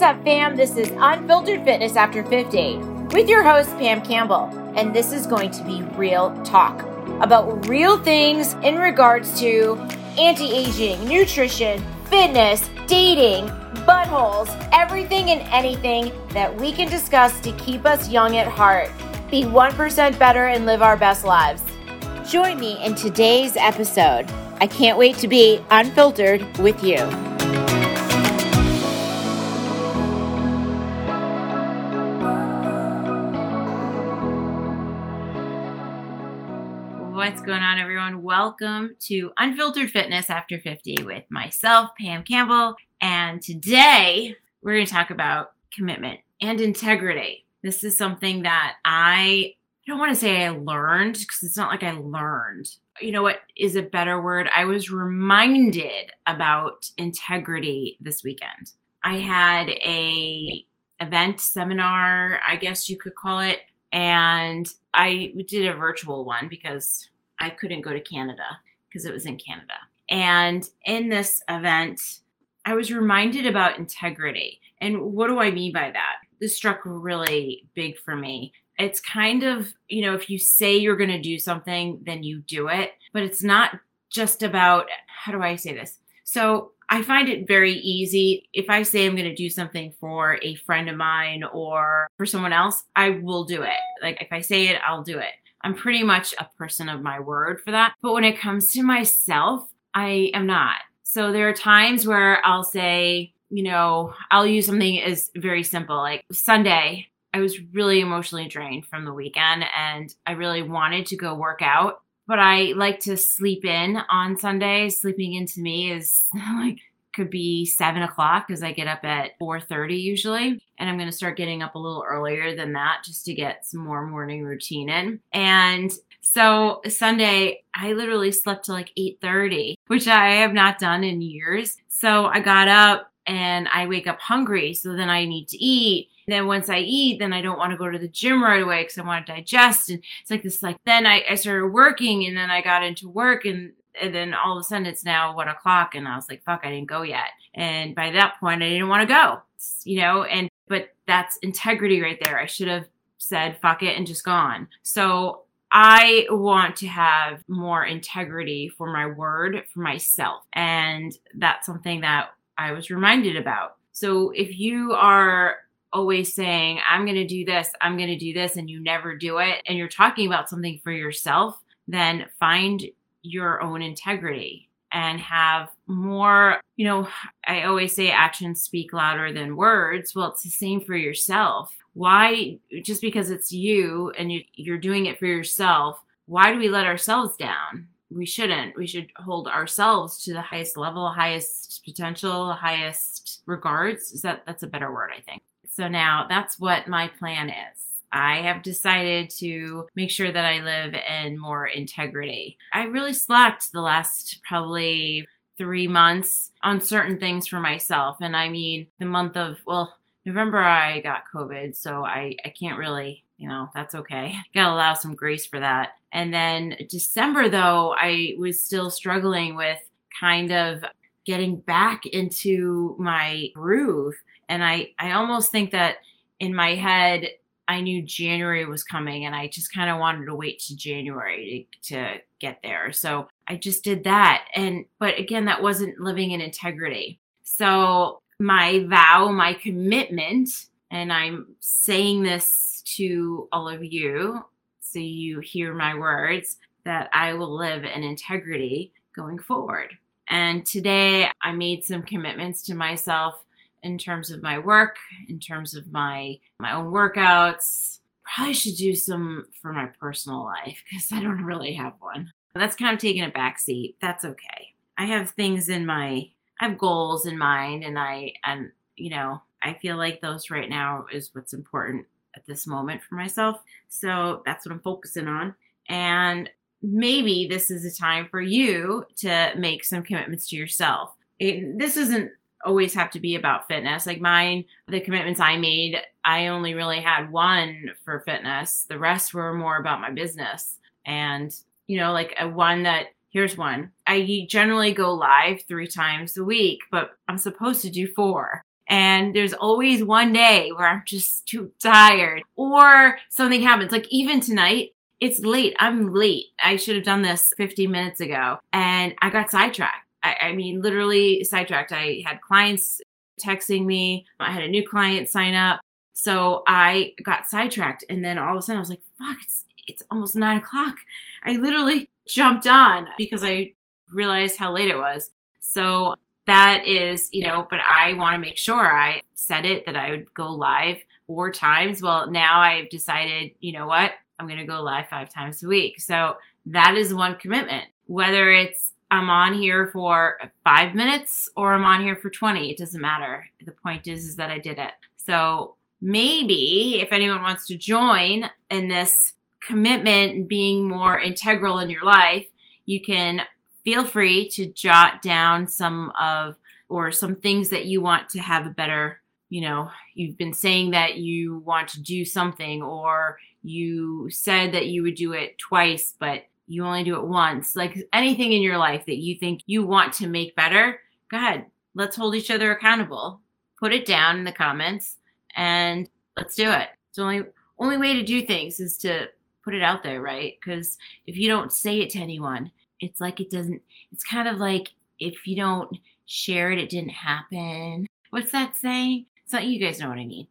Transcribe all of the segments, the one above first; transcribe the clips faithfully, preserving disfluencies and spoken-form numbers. What's up, fam? This is Unfiltered Fitness After fifty with your host, Pam Campbell. And this is going to be real talk about real things in regards to anti-aging, nutrition, fitness, dating, buttholes, everything and anything that we can discuss to keep us young at heart, be one percent better, and live our best lives. Join me in today's episode. I can't wait to be unfiltered with you. What's going on, everyone? Welcome to Unfiltered Fitness After fifty with myself, Pam Campbell. And today we're going to talk about commitment and integrity. This is something that I don't want to say I learned, because it's not like I learned. You know what is a better word? I was reminded about integrity this weekend. I had a event, seminar, I guess you could call it. And I did a virtual one because I couldn't go to Canada because it was in Canada. And in this event, I was reminded about integrity. And what do I mean by that? This struck really big for me. It's kind of, you know, if you say you're going to do something, then you do it. But it's not just about, how do I say this? So I find it very easy. If I say I'm going to do something for a friend of mine or for someone else, I will do it. Like if I say it, I'll do it. I'm pretty much a person of my word for that. But when it comes to myself, I am not. So there are times where I'll say, you know, I'll use something as very simple. Like Sunday, I was really emotionally drained from the weekend and I really wanted to go work out. But I like to sleep in on Sundays. Sleeping in to me is like, could be seven o'clock because I get up at four thirty usually. And I'm going to start getting up a little earlier than that just to get some more morning routine in. And so Sunday, I literally slept till like eight thirty, which I have not done in years. So I got up and I wake up hungry. So then I need to eat. Then once I eat, then I don't want to go to the gym right away because I want to digest. And it's like this, like, then I, I started working and then I got into work and, and then all of a sudden it's now one o'clock and I was like, fuck, I didn't go yet. And by that point, I didn't want to go, you know, and, but that's integrity right there. I should have said, fuck it and just gone. So I want to have more integrity for my word, for myself. And that's something that I was reminded about. So if you are always saying, I'm going to do this, I'm going to do this, and you never do it, and you're talking about something for yourself, then find your own integrity and have more, you know, I always say actions speak louder than words. Well, it's the same for yourself. Why, just because it's you and you, you're doing it for yourself, why do we let ourselves down? We shouldn't. We should hold ourselves to the highest level, highest potential, highest regards. Is that, that's a better word, I think. So now that's what my plan is. I have decided to make sure that I live in more integrity. I really slacked the last probably three months on certain things for myself. And I mean, the month of, well, November, I got COVID. So I, I can't really, you know, that's okay. Gotta allow some grace for that. And then December, though, I was still struggling with kind of getting back into my groove. And I, I almost think that in my head, I knew January was coming and I just kind of wanted to wait to January to, to get there. So I just did that. And, but again, that wasn't living in integrity. So my vow, my commitment, and I'm saying this to all of you, so you hear my words, that I will live in integrity going forward. And today I made some commitments to myself in terms of my work, in terms of my, my own workouts. Probably should do some for my personal life because I don't really have one. That's kind of taking a backseat. That's okay. I have things in my, I have goals in mind and I, and you know, I feel like those right now is what's important at this moment for myself. So that's what I'm focusing on. And maybe this is a time for you to make some commitments to yourself. It, this isn't always have to be about fitness. Like mine, the commitments I made, I only really had one for fitness. The rest were more about my business. And, you know, like a one that, here's one. I generally go live three times a week, but I'm supposed to do four. and there's always one day where I'm just too tired or something happens. Like even tonight, it's late. I'm late. I should have done this fifteen minutes ago, and I got sidetracked. I, I mean, literally sidetracked. I had clients texting me. I had a new client sign up. So I got sidetracked, and then all of a sudden I was like, fuck, it's, it's almost nine o'clock. I literally jumped on because I realized how late it was. So that is, you know, but I want to make sure I said it, that I would go live four times. Well, now I've decided, you know what, I'm going to go live five times a week. So that is one commitment, whether it's I'm on here for five minutes or I'm on here for twenty, it doesn't matter. The point is, is that I did it. So maybe if anyone wants to join in this commitment and being more integral in your life, you can feel free to jot down some of, or some things that you want to have a better, you know, you've been saying that you want to do something, or you said that you would do it twice, but you only do it once. Like anything in your life that you think you want to make better, go ahead. Let's hold each other accountable. Put it down in the comments. And let's do it. It's the only, only way to do things is to put it out there, right? Because if you don't say it to anyone, it's like it doesn't, it's kind of like if you don't share it, it didn't happen. What's that saying? So you guys know what I mean.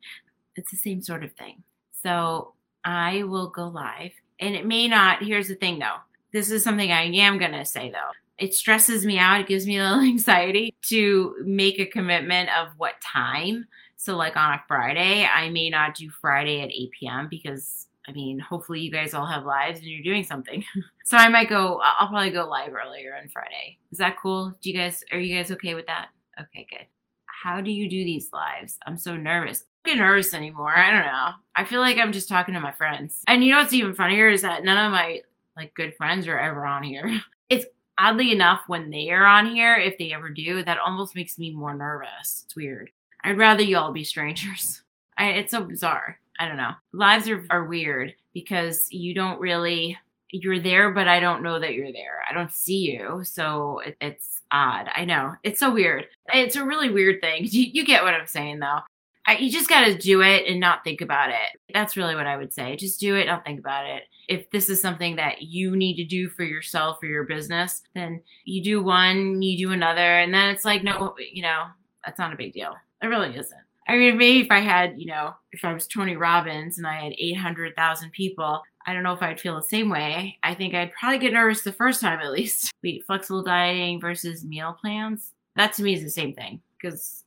It's the same sort of thing. So I will go live. And it may not, here's the thing though. This is something I am going to say though. It stresses me out. It gives me a little anxiety to make a commitment of what time. So like on a Friday, I may not do Friday at eight p.m. because, I mean, hopefully you guys all have lives and you're doing something. So I might go, I'll probably go live earlier on Friday. Is that cool? Do you guys, are you guys okay with that? Okay, good. How do you do these lives? I'm so nervous. I'm not nervous anymore. I don't know. I feel like I'm just talking to my friends. And you know what's even funnier is that none of my like good friends are ever on here. It's oddly enough when they are on here, if they ever do, that almost makes me more nervous. It's weird. I'd rather you all be strangers. I, it's so bizarre. I don't know. Lives are, are weird because you don't really, you're there, but I don't know that you're there. I don't see you. So it, it's odd. I know. It's so weird. It's a really weird thing. You, you get what I'm saying though. I, you just got to do it and not think about it. That's really what I would say. Just do it. Don't think about it. If this is something that you need to do for yourself or your business, then you do one, you do another. And then it's like, no, you know, that's not a big deal. It really isn't. I mean, maybe if I had, you know, if I was Tony Robbins and I had eight hundred thousand people, I don't know if I'd feel the same way. I think I'd probably get nervous the first time at least. Wait, flexible dieting versus meal plans? That to me is the same thing because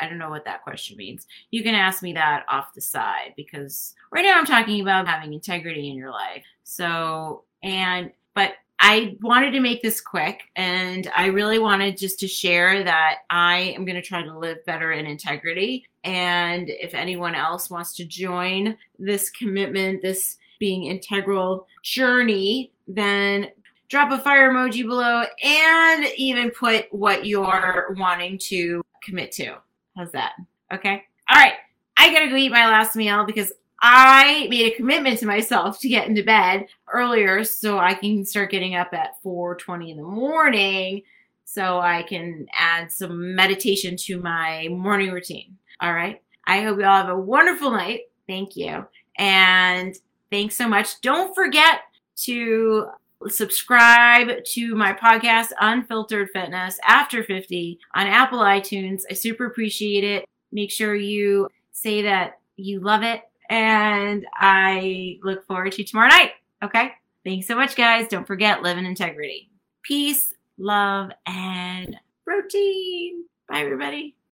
I don't know what that question means. You can ask me that off the side because right now I'm talking about having integrity in your life. So, and, but I wanted to make this quick, and I really wanted just to share that I am going to try to live better in integrity. And if anyone else wants to join this commitment, this being integral journey, then drop a fire emoji below and even put what you're wanting to commit to. How's that? Okay. All right. I got to go eat my last meal because I made a commitment to myself to get into bed earlier so I can start getting up at four twenty in the morning so I can add some meditation to my morning routine. All right. I hope you all have a wonderful night. Thank you. And thanks so much. Don't forget to subscribe to my podcast, Unfiltered Fitness After fifty on Apple iTunes. I super appreciate it. Make sure you say that you love it. And I look forward to tomorrow night. Okay? Thanks so much, guys. Don't forget, live in integrity. Peace, love, and protein. Bye, everybody.